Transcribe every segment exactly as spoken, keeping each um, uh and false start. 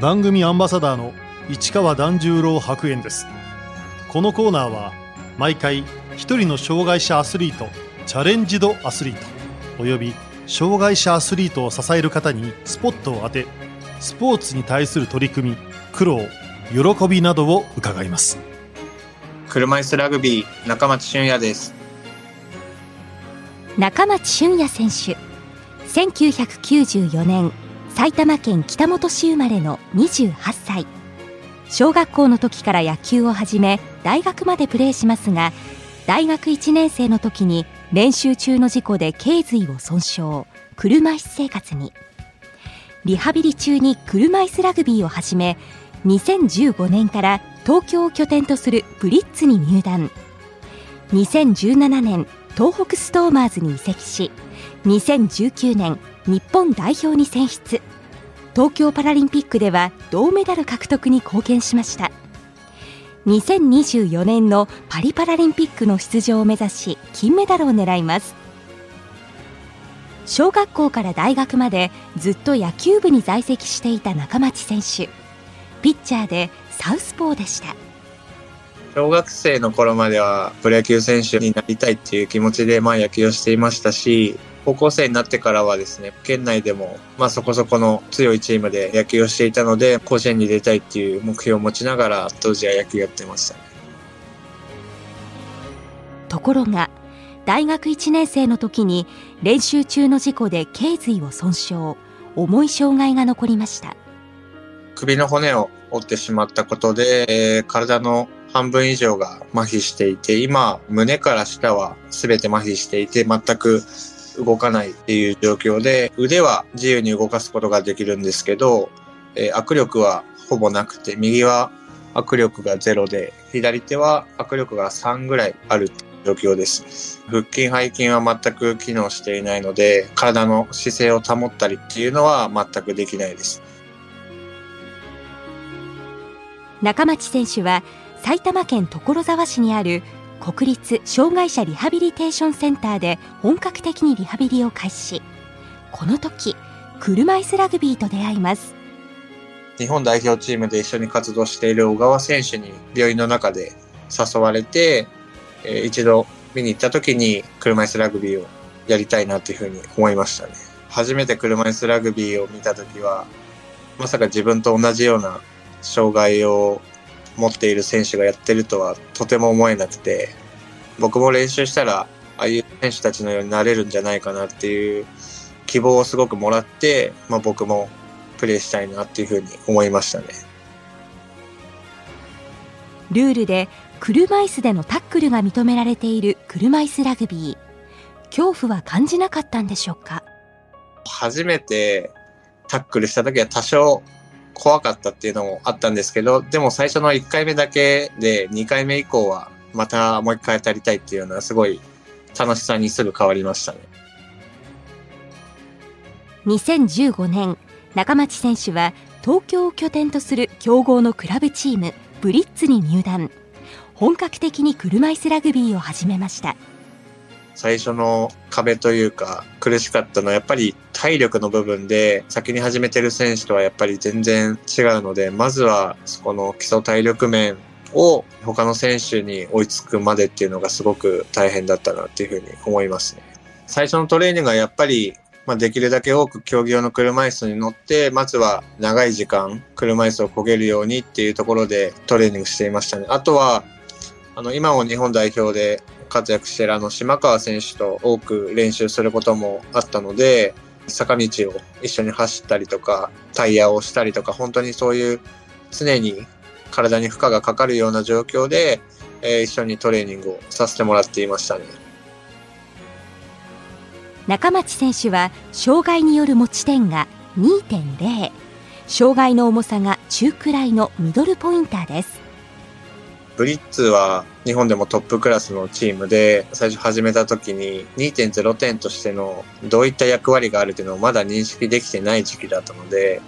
番組アンバサダーの市川團十郎白猿です。このコーナーは毎回一人の障害者アスリート、チャレンジドアスリートおよび障害者アスリートを支える方にスポットを当て、スポーツに対する取り組み、苦労、喜びなどを伺います。車いすラグビー中町俊也です。中町俊也選手、せんきゅうひゃくきゅうじゅうよねん埼玉県北本市生まれのにじゅうはっさい。小学校の時から野球を始め、大学までプレーしますが、大学いちねん生の時に練習中の事故で頸髄を損傷、車椅子生活に。リハビリ中に車椅子ラグビーを始め、にせんじゅうごねんから東京を拠点とするプリッツに入団。にせんじゅうななねん東北ストーマーズに移籍し、にせんじゅうきゅうねん日本代表に選出。東京パラリンピックでは銅メダル獲得に貢献しました。にせんにじゅうよねんのパリパラリンピックの出場を目指し、金メダルを狙います。小学校から大学までずっと野球部に在籍していた中町選手、ピッチャーでサウスポーでした。小学生の頃まではプロ野球選手になりたいっていう気持ちでまあ野球をしていましたし、高校生になってからはですね、県内でもまあそこそこの強いチームで野球をしていたので、甲子園に出たいっていう目標を持ちながら当時は野球やってましたね。ところが大学いちねん生の時に練習中の事故で頸髄を損傷、重い障害が残りました。首の骨を折ってしまったことで、えー、体の半分以上が麻痺していて、今胸から下は全て麻痺していて全く動かないっていう状況で、腕は自由に動かすことができるんですけど、えー、握力はほぼなくて、右は握力がゼロで、左手は握力がさんぐらいある状況です。腹筋背筋は全く機能していないので、体の姿勢を保ったりっていうのは全くできないです。中町選手は埼玉県所沢市にある国立障害者リハビリテーションセンターで本格的にリハビリを開始し、この時車いすラグビーと出会います。日本代表チームで一緒に活動している小川選手に病院の中で誘われて、一度見に行った時に車いすラグビーをやりたいなというふうに思いましたね。初めて車いすラグビーを見た時は、まさか自分と同じような障害を持っている選手がやってるとはとても思えなくて、僕も練習したらああいう選手たちのようになれるんじゃないかなっていう希望をすごくもらって、まあ、僕もプレーしたいなっていうふうに思いましたね。ルールで車椅子でのタックルが認められている車椅子ラグビー、恐怖は感じなかったんでしょうか。初めてタックルした時は多少怖かったっていうのもあったんですけど、でも最初のいっかいめだけで、にかいめ以降はまたもういっかい当たりたいっていうような、すごい楽しさにすぐ変わりましたね。にせんじゅうごねん、中町選手は東京を拠点とする強豪のクラブチームブリッツに入団。本格的に車いすラグビーを始めました。最初の壁というか苦しかったのはやっぱり体力の部分で、先に始めてる選手とはやっぱり全然違うので、まずはそこの基礎体力面を他の選手に追いつくまでっていうのがすごく大変だったなっていうふうに思いますね。最初のトレーニングはやっぱり、まあ、できるだけ多く競技用の車椅子に乗って、まずは長い時間車椅子を漕げるようにっていうところでトレーニングしていましたね。あとはあの今も日本代表で活躍しているあの島川選手と多く練習することもあったので、坂道を一緒に走ったりとか、タイヤをしたりとか、本当にそういう常に体に負荷がかかるような状況で、えー、一緒にトレーニングをさせてもらっていましたね。中町選手は障害による持ち点が にてんれい、 障害の重さが中くらいのミドルポインターです。ブリッツは日本でもトップクラスのチームで、最初始めた時に にてんれい 点としてのどういった役割があるというのをまだ認識できてない時期だったので、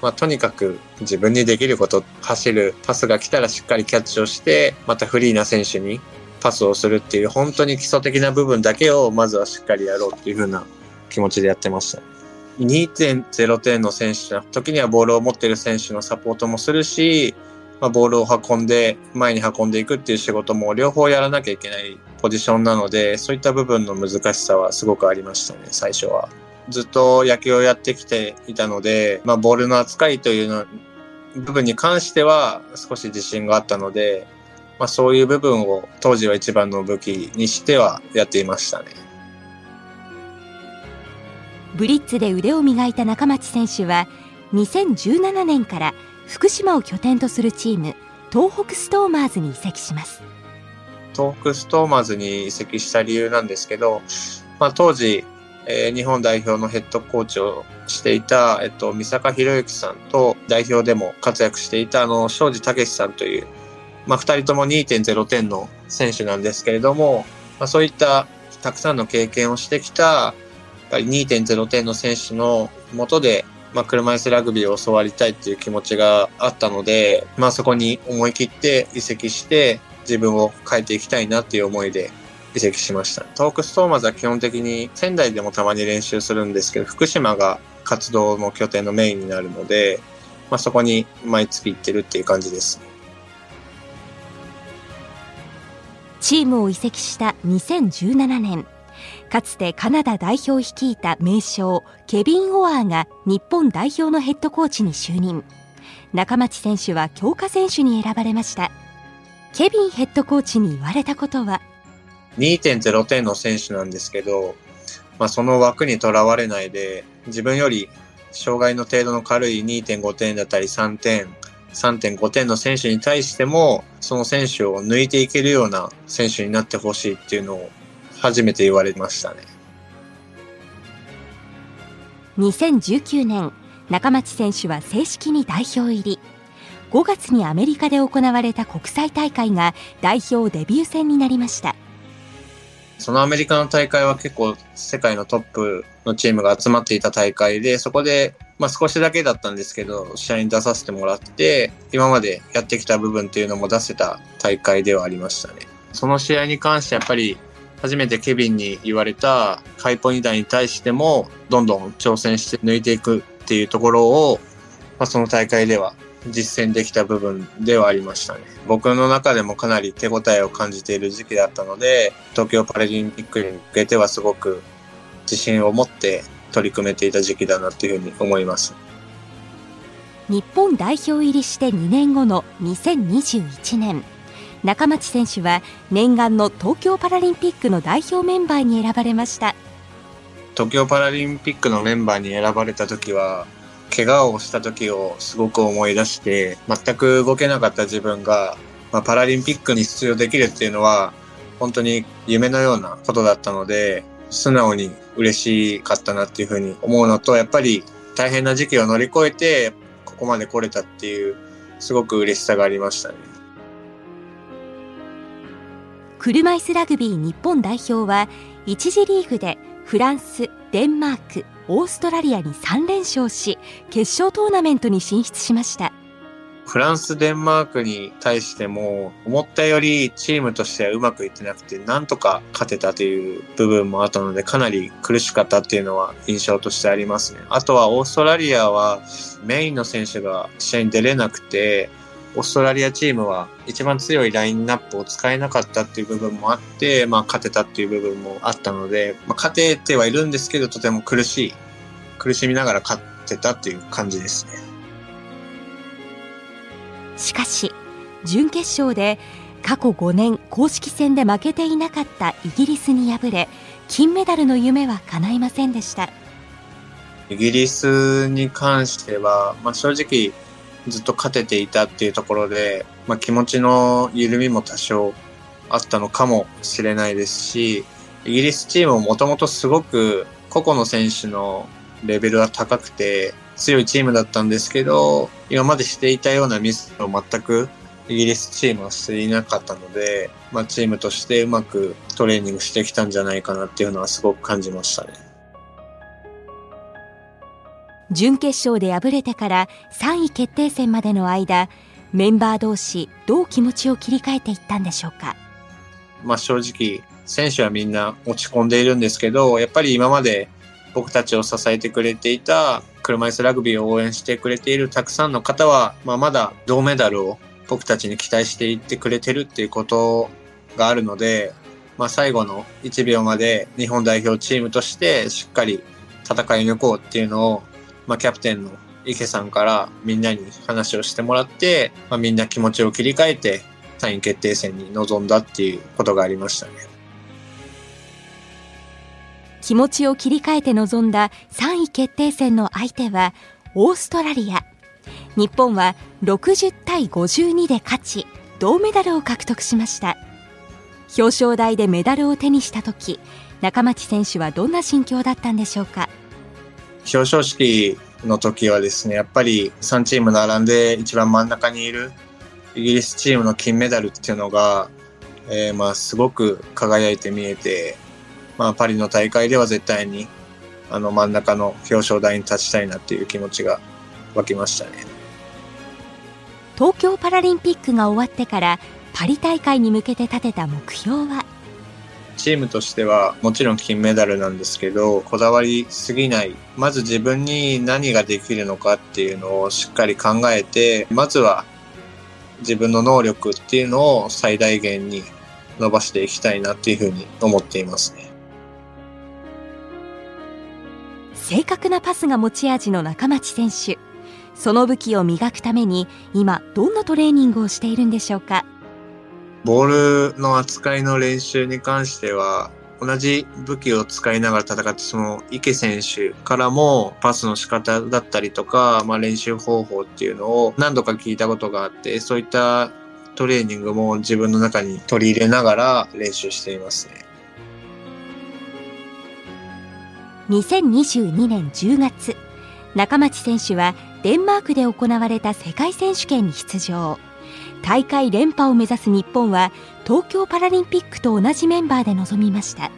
まあ、とにかく自分にできること、走るパスが来たらしっかりキャッチをして、またフリーな選手にパスをするっていう、本当に基礎的な部分だけをまずはしっかりやろうっていう風な気持ちでやってました。にてんゼロてんの選手の時にはボールを持っている選手のサポートもするし、まあ、ボールを運んで前に運んでいくっていう仕事も両方やらなきゃいけないポジションなので、そういった部分の難しさはすごくありましたね、最初は。ずっと野球をやってきていたので、まあ、ボールの扱いというの部分に関しては少し自信があったので、まあ、そういう部分を当時は一番の武器にしてはやっていましたね。ブリッツで腕を磨いた中町選手はにせんじゅうななねんから福島を拠点とするチーム東北ストーマーズに移籍します。東北ストーマーズに移籍した理由なんですけど、まあ、当時、えー、日本代表のヘッドコーチをしていた、えっと、三坂宏之さんと代表でも活躍していたあの庄司武さんという、まあ、ふたりとも にてんゼロてんの選手なんですけれども、まあ、そういったたくさんの経験をしてきたやっぱり にてんゼロてんの選手の下で、まあ、車いすラグビーを教わりたいっていう気持ちがあったので、まあ、そこに思い切って移籍して自分を変えていきたいなっていう思いで移籍しました。東北ストーマーズは基本的に仙台でもたまに練習するんですけど、福島が活動の拠点のメインになるので、まあ、そこに毎月行ってるっていう感じですね。チームを移籍したにせんじゅうななねん、かつてカナダ代表を率いた名将ケビン・オアーが日本代表のヘッドコーチに就任。中町選手は強化選手に選ばれました。ケビンヘッドコーチに言われたことは、 にてんゼロてんの選手なんですけど、まあ、その枠にとらわれないで自分より障害の程度の軽い にてんごてんだったりさんてん、さんてんごてんの選手に対してもその選手を抜いていけるような選手になってほしいっていうのを初めて言われましたね。にせんじゅうきゅうねん、中町選手は正式に代表入り。ごがつにアメリカで行われた国際大会が代表デビュー戦になりました。そのアメリカの大会は結構世界のトップのチームが集まっていた大会で、そこで、まあ、少しだけだったんですけど試合に出させてもらって、今までやってきた部分というのも出せた大会ではありましたね。その試合に関してやっぱり初めてケビンに言われた開ポにだいに対してもどんどん挑戦して抜いていくっていうところを、まあ、その大会では実践できた部分ではありましたね。僕の中でもかなり手応えを感じている時期だったので、東京パラリンピックに向けてはすごく自信を持って取り組めていた時期だなというふうに思います。日本代表入りしてにねんごのにせんにじゅういちねん、中町選手は念願の東京パラリンピックの代表メンバーに選ばれました。東京パラリンピックのメンバーに選ばれた時は、怪我をした時をすごく思い出して、全く動けなかった自分が、まあ、パラリンピックに出場できるっていうのは本当に夢のようなことだったので、素直に嬉しかったなっていうふうに思うのと、やっぱり大変な時期を乗り越えてここまで来れたっていうすごく嬉しさがありましたね。車いすラグビー日本代表はいち次リーグでフランス、デンマーク、オーストラリアにさんれんしょうし、決勝トーナメントに進出しました。フランス、デンマークに対しても思ったよりチームとしてはうまくいってなくて、なんとか勝てたという部分もあったので、かなり苦しかったっていうのは印象としてありますね。あとはオーストラリアはメインの選手が試合に出れなくて、オーストラリアチームは一番強いラインナップを使えなかったっていう部分もあって、まあ、勝てたっていう部分もあったので、まあ、勝ててはいるんですけど、とても苦しい苦しみながら勝ってたっていう感じですね。しかし準決勝で過去ごねん公式戦で負けていなかったイギリスに敗れ、金メダルの夢は叶いませんでした。イギリスに関しては、まあ、正直ずっと勝てていたっていうところで、まあ、気持ちの緩みも多少あったのかもしれないですし、イギリスチームももともとすごく個々の選手のレベルは高くて強いチームだったんですけど、今までしていたようなミスを全くイギリスチームはしていなかったので、まあ、チームとしてうまくトレーニングしてきたんじゃないかなっていうのはすごく感じましたね。準決勝で敗れてからさんい決定戦までの間、メンバー同士どう気持ちを切り替えていったんでしょうか。まあ、正直選手はみんな落ち込んでいるんですけど、やっぱり今まで僕たちを支えてくれていた車いすラグビーを応援してくれているたくさんの方は、まあ、まだ銅メダルを僕たちに期待していってくれてるっていうことがあるので、まあ、最後のいちびょうまで日本代表チームとしてしっかり戦い抜こうっていうのを、まあ、キャプテンの池さんからみんなに話をしてもらって、まあ、みんな気持ちを切り替えてさんい決定戦に臨んだっていうことがありましたね。気持ちを切り替えて臨んださんい決定戦の相手はオーストラリア。日本はろくじゅうたいごじゅうにで勝ち、銅メダルを獲得しました。表彰台でメダルを手にした時、中町選手はどんな心境だったんでしょうか。表彰式の時はですね、やっぱりさんチーム並んで一番真ん中にいるイギリスチームの金メダルっていうのが、えー、まあすごく輝いて見えて、まあ、パリの大会では絶対にあの真ん中の表彰台に立ちたいなっていう気持ちが湧きましたね。東京パラリンピックが終わってからパリ大会に向けて立てた目標は、チームとしてはもちろん金メダルなんですけど、こだわりすぎない、まず自分に何ができるのかっていうのをしっかり考えて、まずは自分の能力っていうのを最大限に伸ばしていきたいなっていうふうに思っていますね。正確なパスが持ち味の中町選手、その武器を磨くために今どんなトレーニングをしているんでしょうか。ボールの扱いの練習に関しては、同じ武器を使いながら戦って、その池選手からもパスの仕方だったりとか、まあ、練習方法っていうのを何度か聞いたことがあって、そういったトレーニングも自分の中に取り入れながら練習していますね。にせんにじゅうにねんじゅうがつ、中町選手はデンマークで行われた世界選手権に出場。大会連覇を目指す日本は東京パラリンピックと同じメンバーで臨みました。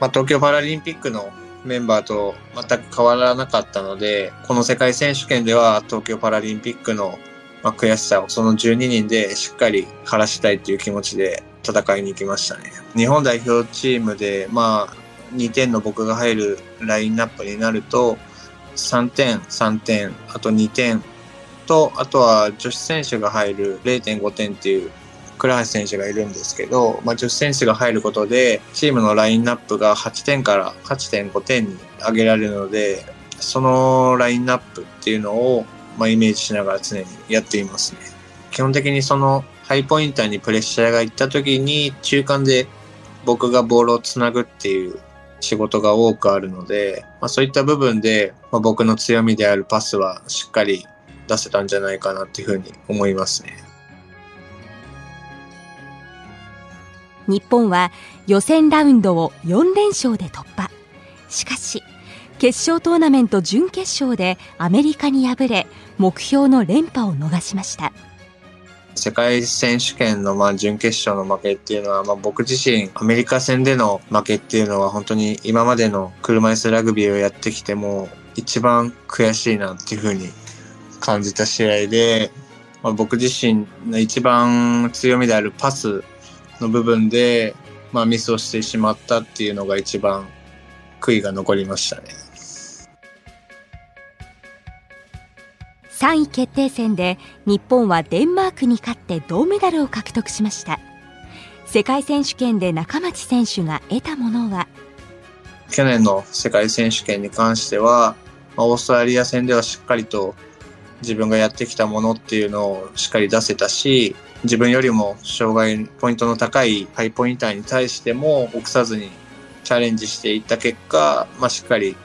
まあ、東京パラリンピックのメンバーと全く変わらなかったので、この世界選手権では東京パラリンピックの悔しさをそのじゅうににんでしっかり晴らしたいという気持ちで戦いに行きましたね。日本代表チームで、まあにてんの僕が入るラインナップになると、さんてん、さんてん、あとにてんと、あとは女子選手が入る れいてんごてんっていう倉橋選手がいるんですけど、まあ、女子選手が入ることでチームのラインナップがはってんから はってんごてんに上げられるので、そのラインナップっていうのを、まあ、イメージしながら常にやっていますね。基本的にそのハイポインターにプレッシャーがいった時に中間で僕がボールをつなぐっていう仕事が多くあるので、まあ、そういった部分で、まあ、僕の強みであるパスはしっかり出せたんじゃないかなというふうに思いますね。日本は予選ラウンドをよんれんしょうで突破。しかし決勝トーナメント準決勝でアメリカに敗れ、目標の連覇を逃しました。世界選手権のまあ準決勝の負けっていうのは、まあ僕自身アメリカ戦での負けっていうのは本当に今までの車いすラグビーをやってきても一番悔しいなっていうふうに感じた試合で、まあ、僕自身の一番強みであるパスの部分でまあミスをしてしまったっていうのが一番悔いが残りましたね。さんい決定戦で日本はデンマークに勝って銅メダルを獲得しました。世界選手権で中町選手が得たものは、去年の世界選手権に関してはオーストラリア戦ではしっかりと自分がやってきたものっていうのをしっかり出せたし、自分よりも障害ポイントの高いハイポインターに対しても臆さずにチャレンジしていった結果、まあ、しっかり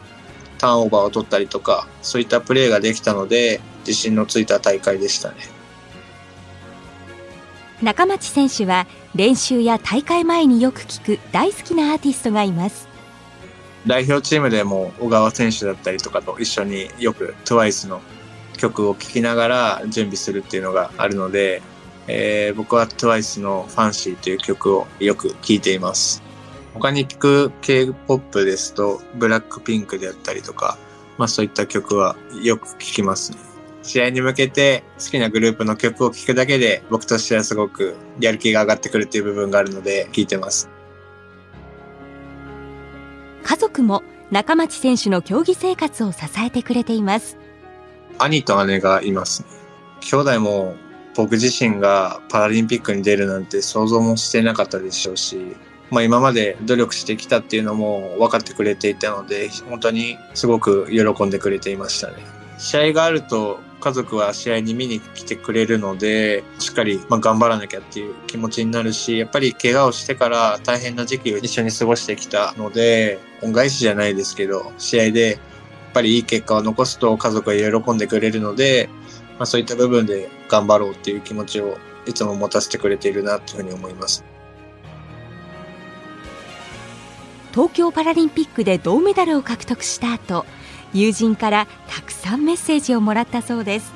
ターンオーバーを取ったりとか、そういったプレーができたので自信のついた大会でしたね。中町選手は練習や大会前によく聞く大好きなアーティストがいます。代表チームでも小川選手だったりとかと一緒によく トゥワイス の曲を聴きながら準備するっていうのがあるので、えー、僕は トゥワイス のファンシーという曲をよく聴いています。他に聴く K-ポップ ですとブラックピンクであったりとか、まあ、そういった曲はよく聴きますね。試合に向けて好きなグループの曲を聴くだけで僕としてはすごくやる気が上がってくるという部分があるので聴いてます。家族も仲町選手の競技生活を支えてくれています。兄と姉がいますね。兄弟も僕自身がパラリンピックに出るなんて想像もしてなかったでしょうし、まあ、今まで努力してきたっていうのも分かってくれていたので、本当にすごく喜んでくれていましたね。試合があると家族は試合に見に来てくれるので、しっかりまあ頑張らなきゃっていう気持ちになるし、やっぱり怪我をしてから大変な時期を一緒に過ごしてきたので、恩返しじゃないですけど、試合でやっぱりいい結果を残すと家族は喜んでくれるので、まあ、そういった部分で頑張ろうっていう気持ちをいつも持たせてくれているなというふうに思います。東京パラリンピックで銅メダルを獲得した後、友人からたくさんメッセージをもらったそうです。や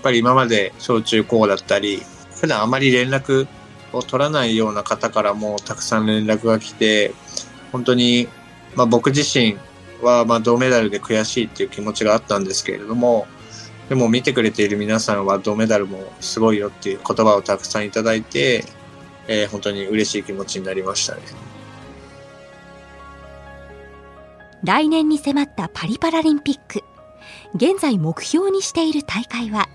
っぱり今まで小中高だったり、普段あまり連絡を取らないような方からもたくさん連絡が来て、本当に、まあ、僕自身はまあ銅メダルで悔しいっていう気持ちがあったんですけれども、でも見てくれている皆さんは銅メダルもすごいよっていう言葉をたくさんいただいて、えー、本当に嬉しい気持ちになりましたね。来年に迫ったパリパラリンピック、現在目標にしている大会は、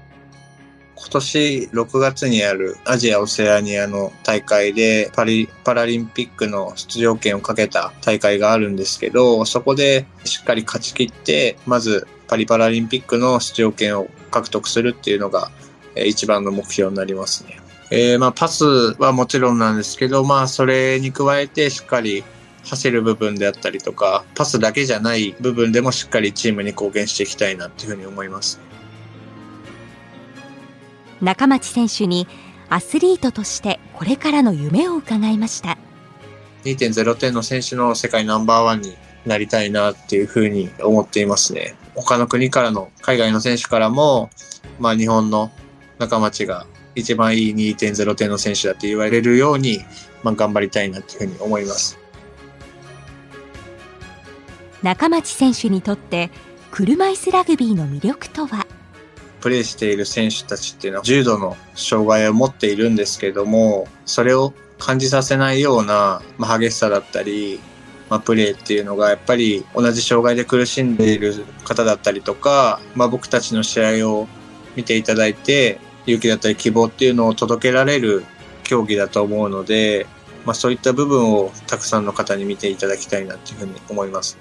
今年ろくがつにあるアジア・オセアニアの大会でパリパラリンピックの出場権をかけた大会があるんですけど、そこでしっかり勝ち切って、まずパリパラリンピックの出場権を獲得するっていうのが一番の目標になりますね。えー、まあパスはもちろんなんですけど、まあ、それに加えてしっかり走る部分であったりとか、パスだけじゃない部分でもしっかりチームに貢献していきたいなというふうに思います。仲町選手にアスリートとしてこれからの夢を伺いました。 にてんゼロ 点の選手の世界ナンバーワンになりたいなっていうふうに思っていますね。他の国からの海外の選手からも、まあ、日本の仲町が一番いい にてんゼロ 点の選手だって言われるように、まあ、頑張りたいなというふうに思います。仲町選手にとって車いすラグビーの魅力とは。プレーしている選手たちっていうのは重度の障害を持っているんですけども、それを感じさせないような、まあ、激しさだったり、まあ、プレーっていうのがやっぱり同じ障害で苦しんでいる方だったりとか、まあ、僕たちの試合を見ていただいて勇気だったり希望っていうのを届けられる競技だと思うので、まあ、そういった部分をたくさんの方に見ていただきたいなっていうふうに思います。